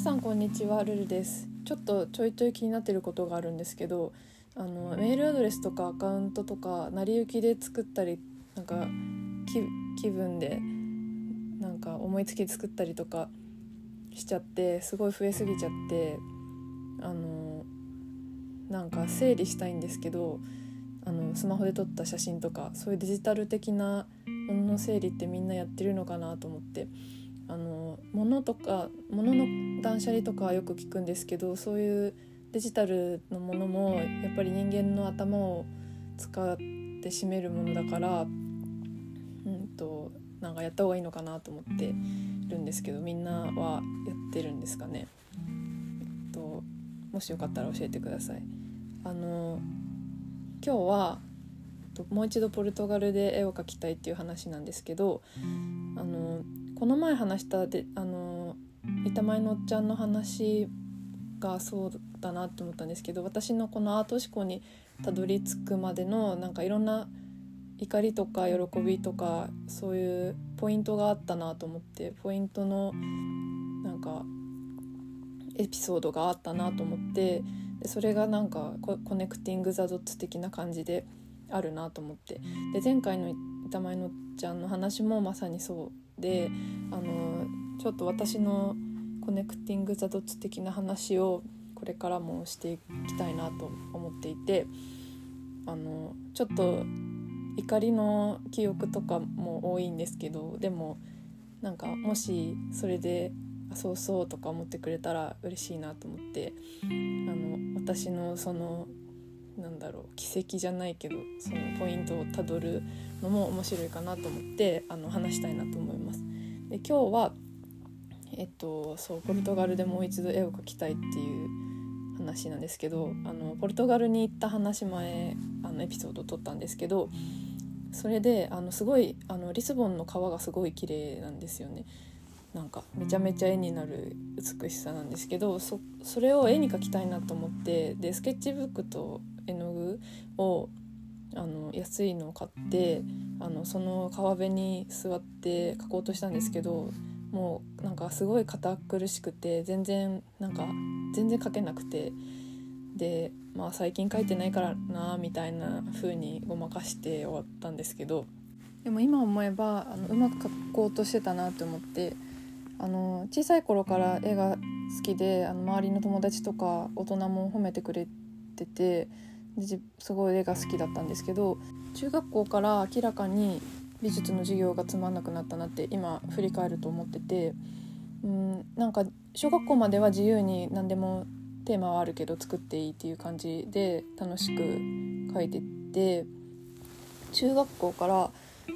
皆さんこんにちは、ルルです。ちょっとちょいちょい気になってることがあるんですけど、メールアドレスとかアカウントとか成り行きで作ったり、なんか気分でなんか思いつき作ったりとかしちゃって、すごい増えすぎちゃって、なんか整理したいんですけど、スマホで撮った写真とかそういうデジタル的なものの整理ってみんなやってるのかなと思って、物の断捨離とかよく聞くんですけど、そういうデジタルのものもやっぱり人間の頭を使って占めるものだから、なんかやった方がいいのかなと思ってるんですけど、みんなはやってるんですかね。もしよかったら教えてください。今日はもう一度ポルトガルで絵を描きたいっていう話なんですけど、この前話した板前のおっちゃんの話がそうだなと思ったんですけど、私のこのアート思考にたどり着くまでのなんかいろんな怒りとか喜びとかそういうポイントがあったなと思って、ポイントのなんかエピソードがあったなと思って、でそれがなんかコネクティング・ザ・ドッツ的な感じであるなと思って、で前回の板前のおっちゃんの話もまさにそうで、ちょっと私のコネクティング・ザ・ドッツ的な話をこれからもしていきたいなと思っていて、ちょっと怒りの記憶とかも多いんですけど、でもなんかもしそれでそうそうとか思ってくれたら嬉しいなと思って、私のそのなんだろう、奇跡じゃないけどそのポイントをたどるのも面白いかなと思って話したいなと思います。で今日は、そうポルトガルでもう一度絵を描きたいっていう話なんですけど、ポルトガルに行った話前エピソードを撮ったんですけど、それですごいリスボンの川がすごい綺麗なんですよね。なんかめちゃめちゃ絵になる美しさなんですけど、それを絵に描きたいなと思って、でスケッチブックと絵の具を安いのを買って、その川辺に座って描こうとしたんですけど、もうなんかすごい堅苦しくて全然描けなくて、でまあ最近描いてないからなみたいな風にごまかして終わったんですけど、でも今思えばうまく描こうとしてたなと思って、小さい頃から絵が好きで、周りの友達とか大人も褒めてくれてて、すごい絵が好きだったんですけど、中学校から明らかに美術の授業がつまんなくなったなって今振り返ると思ってて、なんか小学校までは自由に何でもテーマはあるけど作っていいっていう感じで楽しく描いてて、中学校から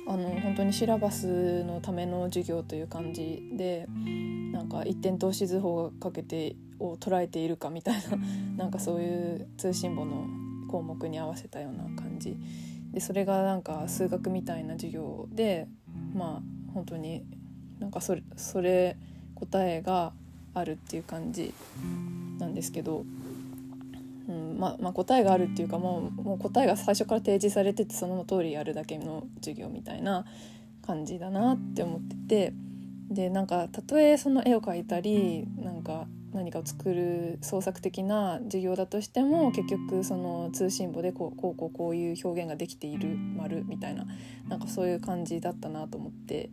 本当にシラバスのための授業という感じで、なんか一点透視図法がかけてを捉えているかみたいな、なんかそういう通信簿の項目に合わせたような感じで、それがなんか数学みたいな授業で、まあ本当になんかそれ答えがあるっていう感じなんですけど、まあ答えがあるっていうか、もう答えが最初から提示されてて、その通りやるだけの授業みたいな感じだなって思ってて、でなんかたとえその絵を描いたりなんか何かを作る創作的な授業だとしても、結局その通信簿でこういう表現ができている丸みたいな、なんかそういう感じだったなと思って、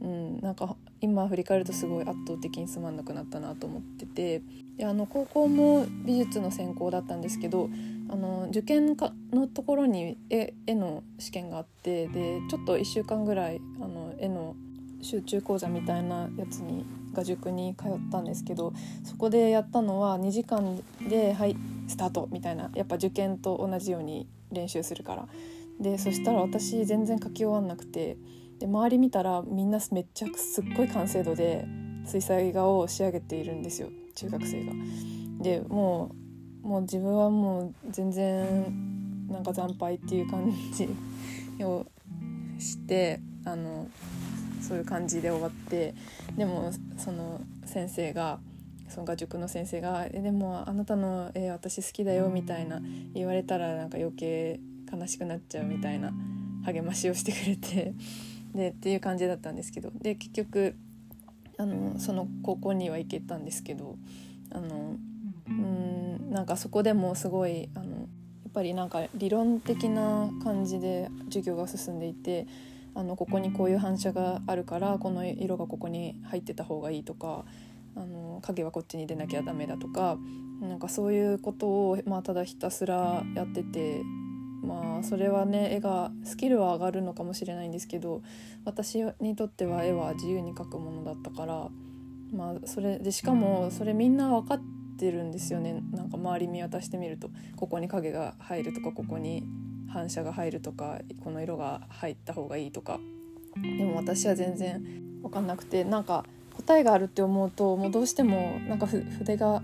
なんか今振り返るとすごい圧倒的につまんなくなったなと思ってて、高校も美術の専攻だったんですけど、受験のところに絵の試験があって、でちょっと1週間ぐらい絵の集中講座みたいなやつに塾に通ったんですけど、そこでやったのは2時間ではいスタートみたいな、やっぱ受験と同じように練習するから、でそしたら私全然書き終わんなくて、で周り見たらみんなめっちゃすっごい完成度で水彩画を仕上げているんですよ、中学生が。でもう自分はもう全然なんか惨敗っていう感じをして、そういう感じで終わって、でもその先生がその画塾の先生がでもあなたの絵私好きだよみたいな言われたら、なんか余計悲しくなっちゃうみたいな励ましをしてくれて、でっていう感じだったんですけど、で結局その高校には行けたんですけど、なんかそこでもすごいやっぱりなんか理論的な感じで授業が進んでいて、ここにこういう反射があるからこの色がここに入ってた方がいいとか、影はこっちに出なきゃダメだとか、なんかそういうことを、ただひたすらやってて、それはね絵がスキルは上がるのかもしれないんですけど、私にとっては絵は自由に描くものだったから、それでしかもそれみんな分かってるんですよね。なんか周り見渡してみると、ここに影が入るとかここに反射が入るとかこの色が入った方がいいとか。でも私は全然分かんなくて、なんか答えがあるって思うともうどうしてもなんか筆が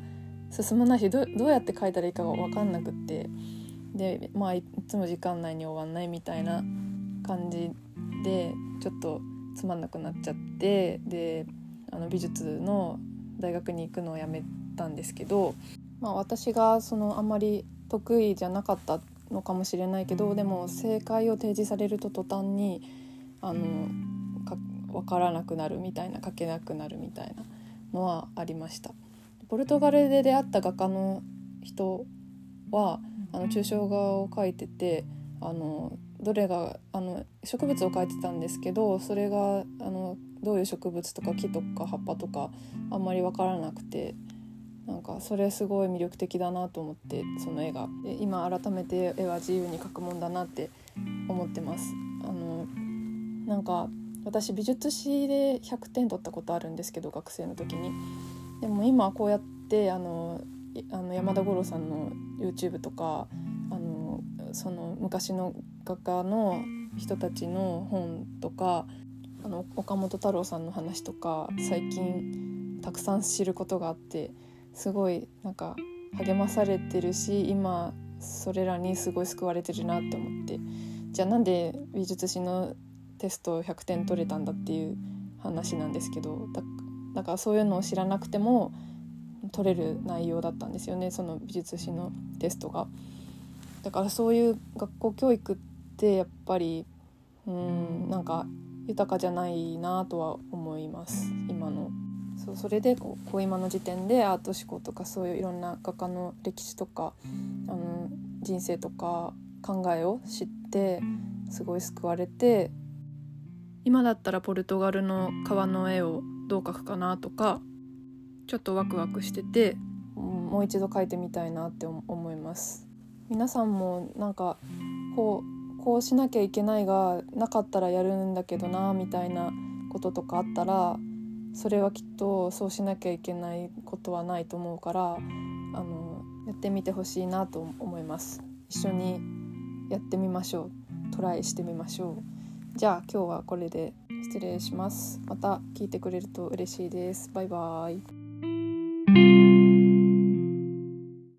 進まないし、どうやって描いたらいいかが分かんなくって。でいつも時間内に終わんないみたいな感じでちょっとつまんなくなっちゃって、で美術の大学に行くのをやめたんですけど、私があんまり得意じゃなかったのかもしれないけど、でも正解を提示されると途端に分からなくなるみたいな、書けなくなるみたいなのはありました。ポルトガルで出会った画家の人は抽象画を描いてて、どれが植物を描いてたんですけど、それがどういう植物とか木とか葉っぱとかあんまり分からなくて、なんかそれすごい魅力的だなと思って、その絵が今改めて絵は自由に描くもんだなって思ってます。なんか私美術史で100点取ったことあるんですけど、学生の時に。でも今こうやって山田五郎さんの YouTube とかその昔の画家の人たちの本とか岡本太郎さんの話とか最近たくさん知ることがあって、すごいなんか励まされてるし、今それらにすごい救われてるなって思って、じゃあなんで美術史のテスト100点取れたんだっていう話なんですけど、だからそういうのを知らなくても取れる内容だったんですよね、その美術史のテストが。だからそういう学校教育ってやっぱりなんか豊かじゃないなとは思います今の。それでこう今の時点でアート思考とかそういういろんな画家の歴史とか人生とか考えを知って、すごい救われて、今だったらポルトガルの川の絵をどう描くかなとかちょっとワクワクしてて、もう一度描いてみたいなって思います。皆さんもなんかこうしなきゃいけないがなかったらやるんだけどなみたいなこととかあったら、それはきっとそうしなきゃいけないことはないと思うから、やってみてほしいなと思います。一緒にやってみましょう。トライしてみましょう。じゃあ今日はこれで失礼します。また聞いてくれると嬉しいです。バイバイ。